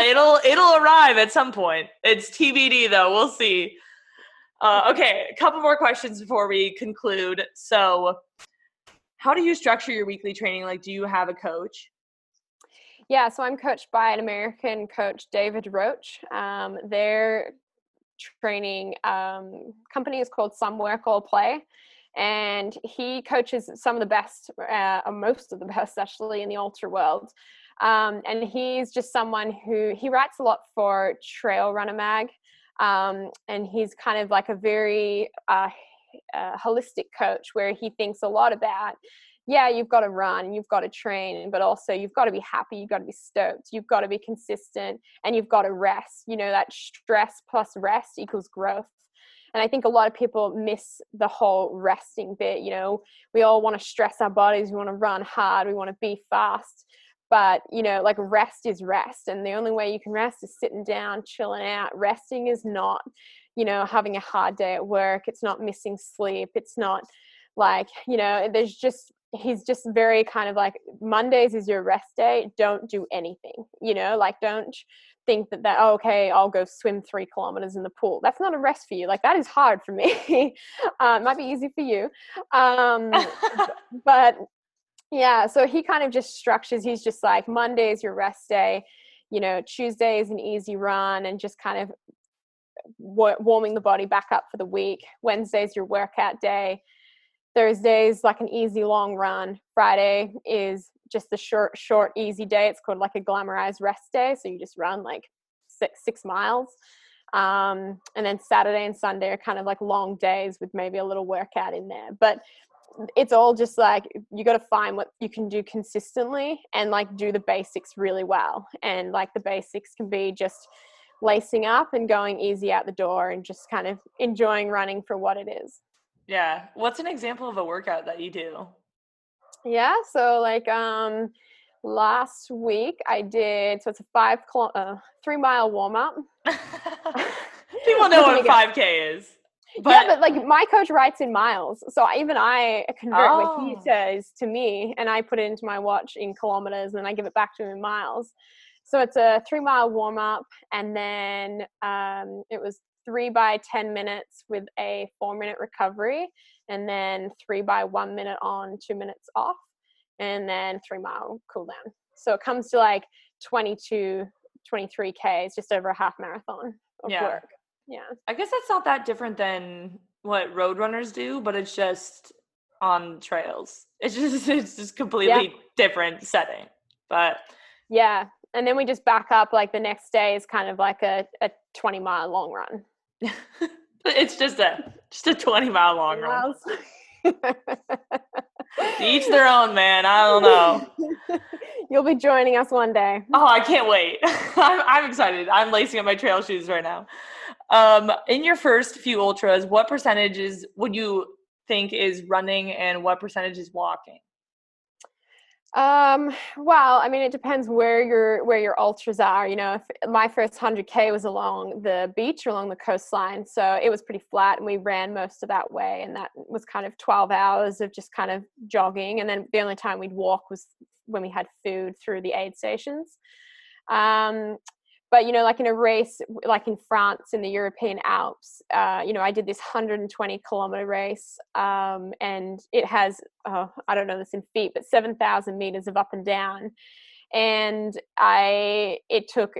arrive at some point. It's TBD though. We'll see. Okay. A couple more questions before we conclude. So how do you structure your weekly training? Like, do you have a coach? Yeah. So I'm coached by an American coach, David Roach. Their training company is called Some Work All Play, and he coaches some of the best, most of the best actually in the ultra world. And he's just someone he writes a lot for Trail Runner Mag, and he's kind of like a very holistic coach, where he thinks a lot about, yeah, you've got to run, you've got to train, but also you've got to be happy, you've got to be stoked, you've got to be consistent, and you've got to rest. That stress plus rest equals growth. And I think a lot of people miss the whole resting bit. We all want to stress our bodies, we want to run hard, we want to be fast, but like, rest is rest. And the only way you can rest is sitting down, chilling out. Resting is not, having a hard day at work. It's not missing sleep. It's not like, he's just very kind of like, Mondays is your rest day. Don't do anything, like, don't think that, oh, okay, I'll go swim 3 kilometers in the pool. That's not a rest for you. Like, that is hard for me. It might be easy for you. But yeah, so he kind of just structures. He's just like, Monday is your rest day. Tuesday is an easy run and just kind of warming the body back up for the week. Wednesday's your workout day. Thursday's like an easy long run. Friday is just a short, easy day. It's called like a glamorized rest day. So you just run like six miles. And then Saturday and Sunday are kind of like long days with maybe a little workout in there. But it's all just like, you got to find what you can do consistently and like do the basics really well. And like the basics can be just lacing up and going easy out the door and just kind of enjoying running for what it is. Yeah. What's an example of a workout that you do? Yeah. So like, last week I did, so it's a 3 mile warm up. People know what 5K is. But yeah, but like my coach writes in miles. So even I convert what he says to me and I put it into my watch in kilometers and then I give it back to him in miles. So it's a 3 mile warm up and then it was 3 by 10 minutes with a 4 minute recovery and then 3 by 1 minute on, 2 minutes off. And then 3 mile cool down. So it comes to like 22, 23 Ks, just over a half marathon of work. Yeah. I guess that's not that different than what road runners do, but it's just on trails. It's just completely different setting, but yeah. And then we just back up like the next day is kind of like a 20 mile long run. It's just a 20 mile long run. Each their own, man. I don't know. You'll be joining us one day. Oh, I can't wait. I'm excited. I'm lacing up my trail shoes right now. In your first few ultras, what percentages would you think is running and what percentage is walking? Well, I mean, it depends where your ultras are. You know, if my first 100K was along the beach, along the coastline. So it was pretty flat and we ran most of that way. And that was kind of 12 hours of just kind of jogging. And then the only time we'd walk was when we had food through the aid stations. But, you know, like in a race, like in France, in the European Alps, you know, I did this 120 kilometer race and it has, I don't know this in feet, but 7,000 meters of up and down. And it took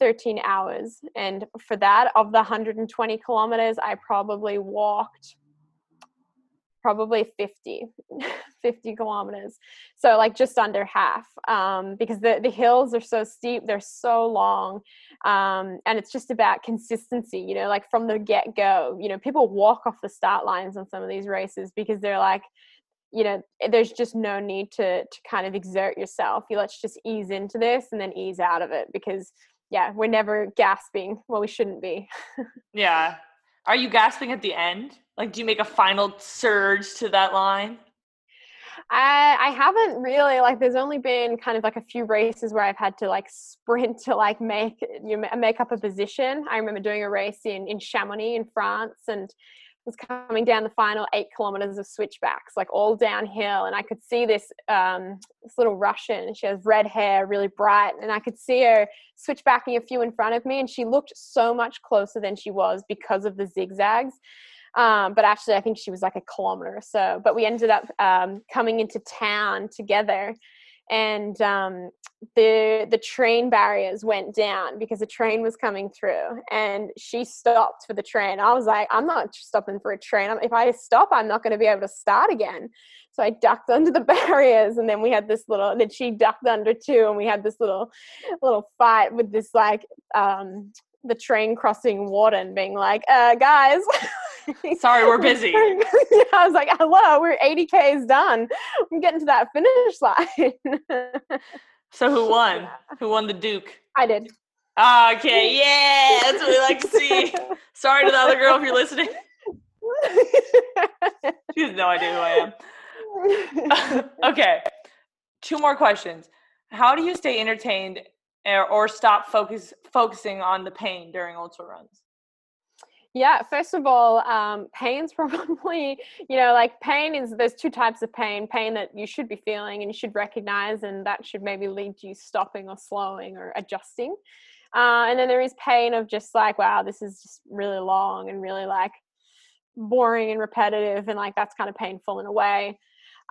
13 hours. And for that, of the 120 kilometers, I probably walked probably 50 kilometers. So like just under half, because the hills are so steep, they're so long. And it's just about consistency, you know, like from the get go, you know, people walk off the start lines on some of these races because they're like, you know, there's just no need to kind of exert yourself. You let's just ease into this and then ease out of it because we're never gasping. Well, we shouldn't be. Yeah. Are you gasping at the end? Like, do you make a final surge to that line? I haven't really, like, there's only been kind of like a few races where I've had to like sprint to like make up a position. I remember doing a race in Chamonix in France and was coming down the final 8 kilometers of switchbacks, like all downhill. And I could see this, this little Russian, and she has red hair, really bright. And I could see her switchbacking a few in front of me. And she looked so much closer than she was because of the zigzags. But actually I think she was like a kilometer or so, but we ended up, coming into town together and, the train barriers went down because a train was coming through and she stopped for the train. I was like, I'm not stopping for a train. If I stop, I'm not going to be able to start again. So I ducked under the barriers and then we had this little, and then she ducked under too. And we had this little fight with this, like, the train crossing warden being like, guys, sorry, we're busy. Yeah, I was like, hello, we're 80Ks done. I'm getting to that finish line. So who won? Who won the Duke? I did. Okay, yeah, that's what we like to see. Sorry to the other girl if you're listening. She has no idea who I am. Okay, 2 more questions. How do you stay entertained or stop focusing on the pain during ultra runs? Yeah, first of all, pain's probably, you know, like pain is, there's 2 types of pain that you should be feeling and you should recognize, and that should maybe lead to you stopping or slowing or adjusting. And then there is pain of just like, wow, this is just really long and really like boring and repetitive, and like that's kind of painful in a way.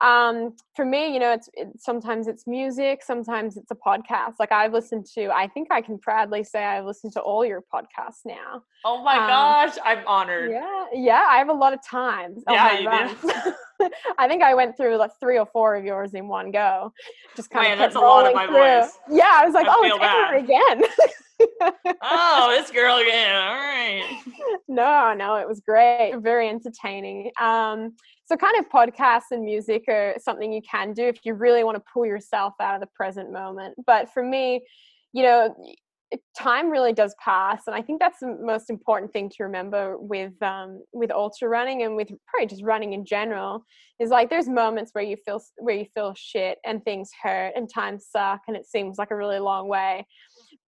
For me, you know, sometimes it's music, sometimes it's a podcast. Like I've listened to, I think I can proudly say I've listened to all your podcasts now. Oh my gosh, I'm honored. Yeah, I have a lot of times. Yeah, you do. I think I went through like 3 or 4 of yours in one go. Just kind of kept rolling through. Voice. Yeah, I was like, it's Emma again. Oh, this girl again. All right. No, it was great. Very entertaining. So kind of podcasts and music are something you can do if you really want to pull yourself out of the present moment. But for me, you know, time really does pass. And I think that's the most important thing to remember with ultra running and with probably just running in general, is like there's moments where you feel shit and things hurt and time suck and it seems like a really long way.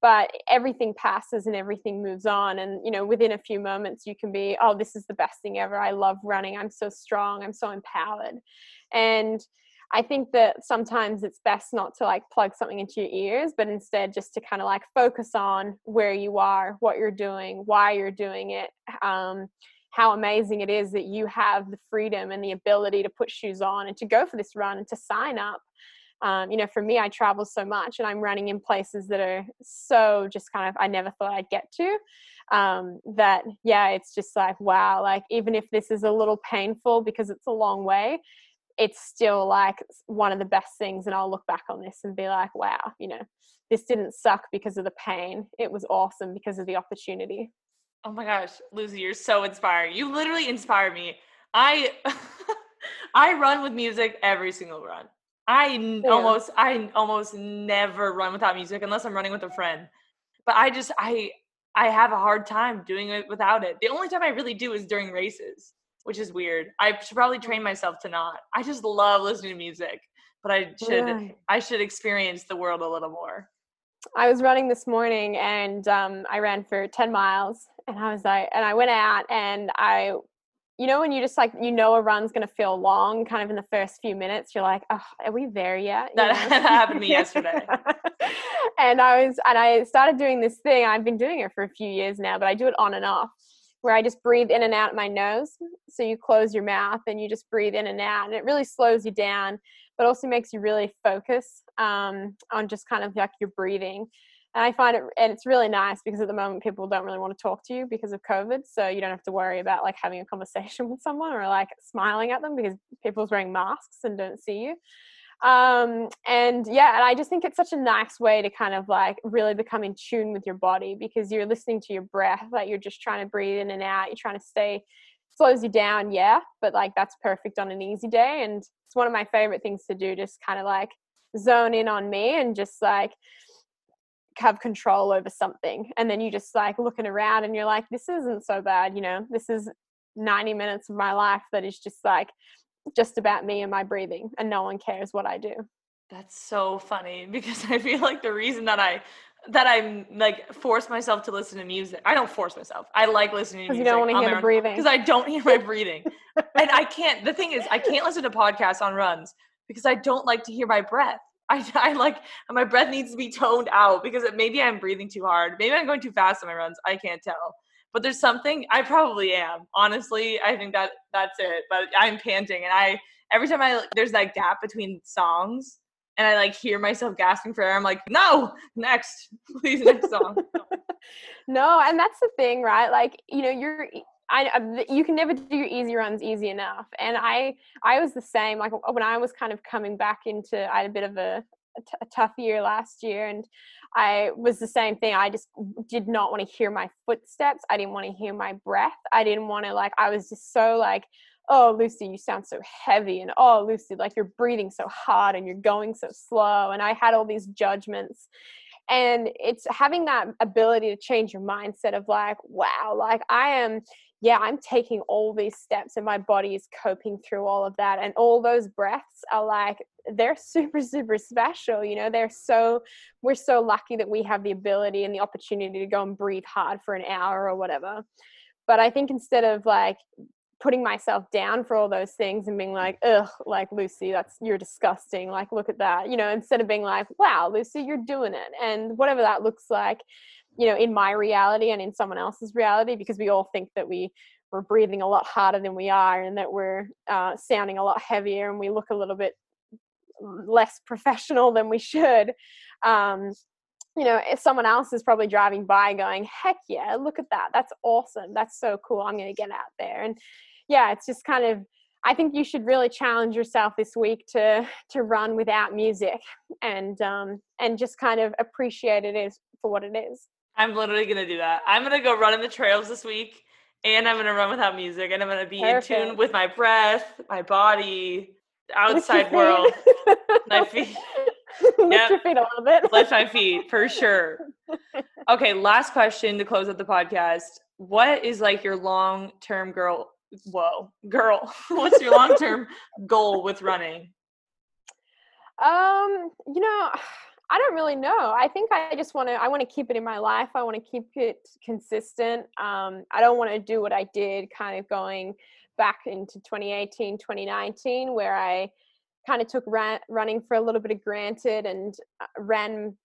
But everything passes and everything moves on. And, you know, within a few moments you can be, oh, this is the best thing ever. I love running. I'm so strong. I'm so empowered. And I think that sometimes it's best not to like plug something into your ears, but instead just to kind of like focus on where you are, what you're doing, why you're doing it, how amazing it is that you have the freedom and the ability to put shoes on and to go for this run and to sign up. You know, for me, I travel so much and I'm running in places that are so just kind of, I never thought I'd get to, that, yeah, it's just like, wow, like, even if this is a little painful because it's a long way, it's still like one of the best things. And I'll look back on this and be like, wow, you know, this didn't suck because of the pain. It was awesome because of the opportunity. Oh my gosh, Lucy, you're so inspiring. You literally inspire me. I run with music every single run. I almost never run without music unless I'm running with a friend. But I have a hard time doing it without it. The only time I really do is during races, which is weird. I should probably train myself to not. I just love listening to music, but I should experience the world a little more. I was running this morning and I ran for 10 miles and I was like, and I went out and you know, when you just like, you know, a run's going to feel long kind of in the first few minutes, you're like, oh, are we there yet? That happened to me yesterday. And I started doing this thing. I've been doing it for a few years now, but I do it on and off where I just breathe in and out my nose. So you close your mouth and you just breathe in and out, and it really slows you down, but also makes you really focus on just kind of like your breathing. And I find it, and it's really nice because at the moment people don't really want to talk to you because of COVID. So you don't have to worry about like having a conversation with someone or like smiling at them because people's wearing masks and don't see you. And I just think it's such a nice way to kind of like really become in tune with your body because you're listening to your breath, like you're just trying to breathe in and out. You're trying to stay, slows you down. Yeah. But like, that's perfect on an easy day. And it's one of my favorite things to do, just kind of like zone in on me and just like have control over something. And then you just like looking around and you're like, this isn't so bad, you know, this is 90 minutes of my life that is just like just about me and my breathing, and no one cares what I do. That's so funny because I feel like the reason that I'm like force myself to listen to music, I don't force myself, I like listening to music. You don't want to hear the breathing because I don't hear my breathing. And the thing is I can't listen to podcasts on runs because I don't like to hear my breath. I like, my breath needs to be toned out because maybe I'm breathing too hard. Maybe I'm going too fast on my runs. I can't tell, but there's something, I probably am. Honestly, I think that's it, but I'm panting. And every time there's that gap between songs and I like hear myself gasping for air. I'm like, no, next, please, next song. No. And that's the thing, right? Like, you know, you can never do your easy runs easy enough. And I was the same, like when I was kind of coming back into, I had a bit of a tough year last year, and I was the same thing. I just did not want to hear my footsteps. I didn't want to hear my breath. I didn't want to like, I was just so like, oh, Lucy, you sound so heavy. And oh, Lucy, like you're breathing so hard and you're going so slow. And I had all these judgments. And it's having that ability to change your mindset of like, wow, like I'm taking all these steps and my body is coping through all of that. And all those breaths are like, they're super, super special. You know, we're so lucky that we have the ability and the opportunity to go and breathe hard for an hour or whatever. But I think instead of like putting myself down for all those things and being like, ugh, like Lucy, you're disgusting. Like, look at that, you know, instead of being like, wow, Lucy, you're doing it. And whatever that looks like, you know, in my reality and in someone else's reality, because we all think that we're breathing a lot harder than we are, and that we're sounding a lot heavier, and we look a little bit less professional than we should. You know, if someone else is probably driving by going, heck yeah, look at that. That's awesome. That's so cool. I'm going to get out there. And yeah, it's just kind of, I think you should really challenge yourself this week to run without music and just kind of appreciate it is for what it is. I'm literally going to do that. I'm going to go run in the trails this week, and I'm going to run without music, and I'm going to be in tune with my breath, my body, the outside world, my feet. Lift your feet a little bit. Lift my feet, for sure. Okay, last question to close out the podcast. What is like your long-term what's your long-term goal with running? You know, I don't really know. I think I want to keep it in my life. I want to keep it consistent. I don't want to do what I did kind of going back into 2018, 2019, where I kind of took running for a little bit of granted and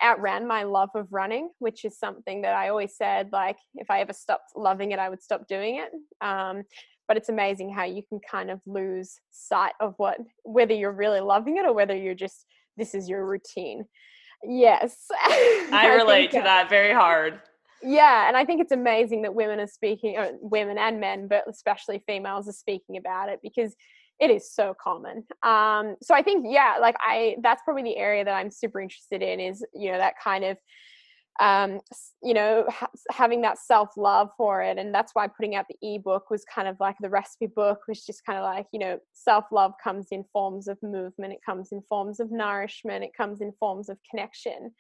outran my love of running, which is something that I always said, like, if I ever stopped loving it, I would stop doing it. But it's amazing how you can kind of lose sight of whether you're really loving it or whether you're just, this is your routine. Yes. I relate to that very hard. Yeah. And I think it's amazing that women are speaking, or women and men, but especially females are speaking about it, because it is so common. So I think, yeah, like that's probably the area that I'm super interested in is, you know, that kind of, you know, having that self-love for it. And that's why putting out the ebook was kind of like the recipe book was just kind of like, you know, self-love comes in forms of movement. It comes in forms of nourishment. It comes in forms of connection,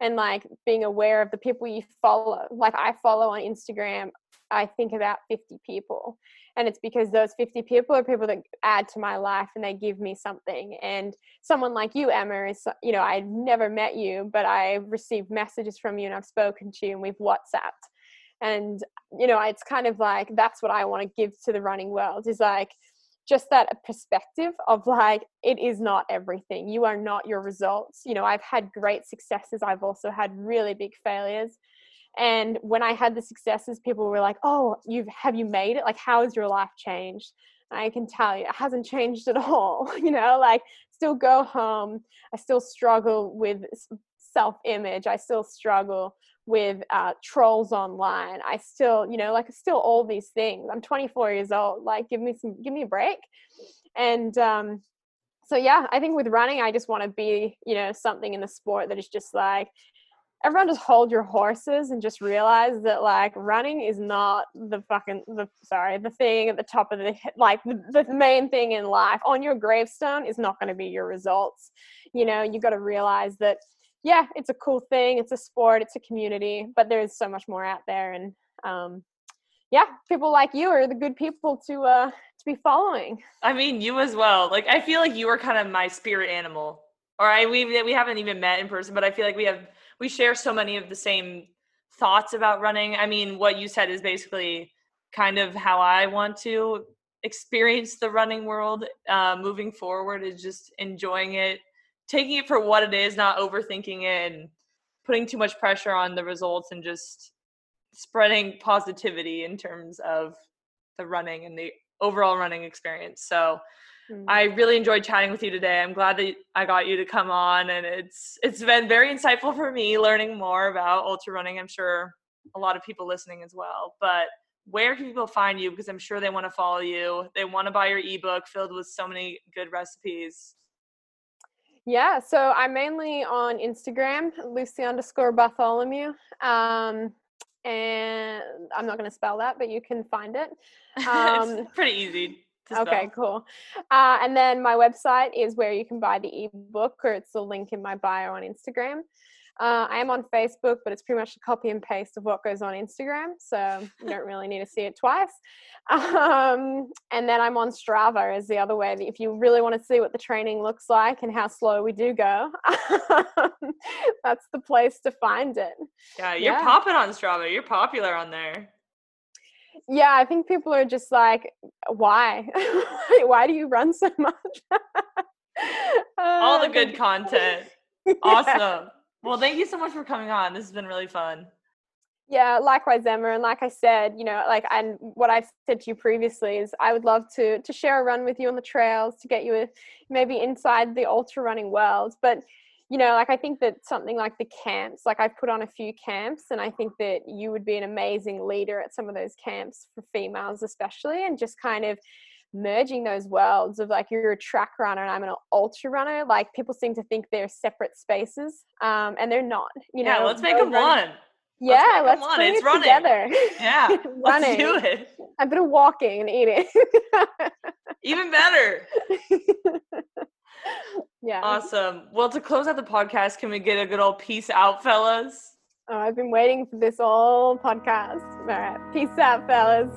and like being aware of the people you follow. Like I follow on Instagram, I think about 50 people, and it's because those 50 people are people that add to my life and they give me something. And someone like you, Emma, is, you know, I've never met you, but I've received messages from you and I've spoken to you and we've WhatsApped, and, you know, it's kind of like, that's what I want to give to the running world is like, just that perspective of like, it is not everything. You are not your results. You know, I've had great successes. I've also had really big failures. And when I had the successes, people were like, oh, have you made it? Like, how has your life changed? And I can tell you, it hasn't changed at all. You know, like, still go home. I still struggle with self-image. I still struggle with trolls online. I still, you know, like, still all these things. I'm 24 years old. Like, give me a break. And so, yeah, I think with running, I just want to be, you know, something in the sport that is just like, everyone just hold your horses and just realize that like running is not the thing at the top of the, like the main thing in life. On your gravestone is not going to be your results. You know, you've got to realize that, yeah, it's a cool thing. It's a sport. It's a community, but there is so much more out there. And yeah, people like you are the good people to be following. I mean, you as well. Like, I feel like you are kind of my spirit animal. All right. We haven't even met in person, but I feel like we share so many of the same thoughts about running. I mean, what you said is basically kind of how I want to experience the running world moving forward, is just enjoying it, taking it for what it is, not overthinking it and putting too much pressure on the results, and just spreading positivity in terms of the running and the overall running experience. So I really enjoyed chatting with you today. I'm glad that I got you to come on, and it's been very insightful for me learning more about ultra running. I'm sure a lot of people listening as well, but where can people find you? Because I'm sure they want to follow you. They want to buy your ebook filled with so many good recipes. Yeah. So I'm mainly on Instagram, Lucy_Bartholomew. And I'm not going to spell that, but you can find it. It's pretty easy. Okay, cool. And then my website is where you can buy the ebook, or it's the link in my bio on Instagram. I am on Facebook, but it's pretty much a copy and paste of what goes on Instagram, so you don't really need to see it twice. And then I'm on Strava is the other way that if you really want to see what the training looks like and how slow we do go, that's the place to find it. Yeah, you're popping on Strava. You're popular on there. Yeah, I think people are just like, why? Why do you run so much? All the good content. Awesome. Yeah. Well, thank you so much for coming on. This has been really fun. Yeah, likewise, Emma. And like I said, you know, like, and what I've said to you previously is I would love to share a run with you on the trails to get you maybe inside the ultra running world. But, you know, like, I think that something like the camps, like I've put on a few camps, and I think that you would be an amazing leader at some of those camps for females especially, and just kind of merging those worlds of, like, you're a track runner and I'm an ultra runner. Like, people seem to think they're separate spaces, and they're not, you know. Yeah, let's make them one. Yeah, let's bring it together. Yeah, let's do it. A bit of walking and eating. Even better. Yeah. Awesome. Well, to close out the podcast, can we get a good old peace out, fellas? Oh, I've been waiting for this whole podcast. All right. Peace out, fellas.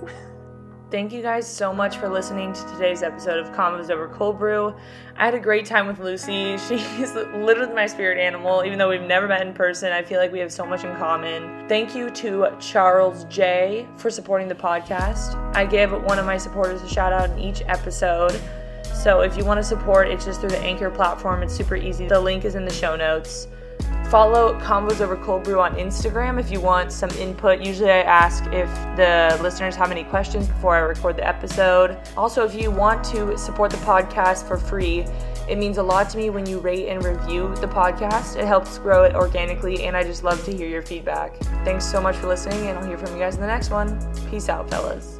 Thank you guys so much for listening to today's episode of Convos Over Cold Brew. I had a great time with Lucy. She's literally my spirit animal. Even though we've never met in person, I feel like we have so much in common. Thank you to Charles J. for supporting the podcast. I give one of my supporters a shout out in each episode. So if you want to support, it's just through the Anchor platform. It's super easy. The link is in the show notes. Follow Convos Over Cold Brew on Instagram if you want some input. Usually I ask if the listeners have any questions before I record the episode. Also, if you want to support the podcast for free, it means a lot to me when you rate and review the podcast. It helps grow it organically, and I just love to hear your feedback. Thanks so much for listening, and I'll hear from you guys in the next one. Peace out, fellas.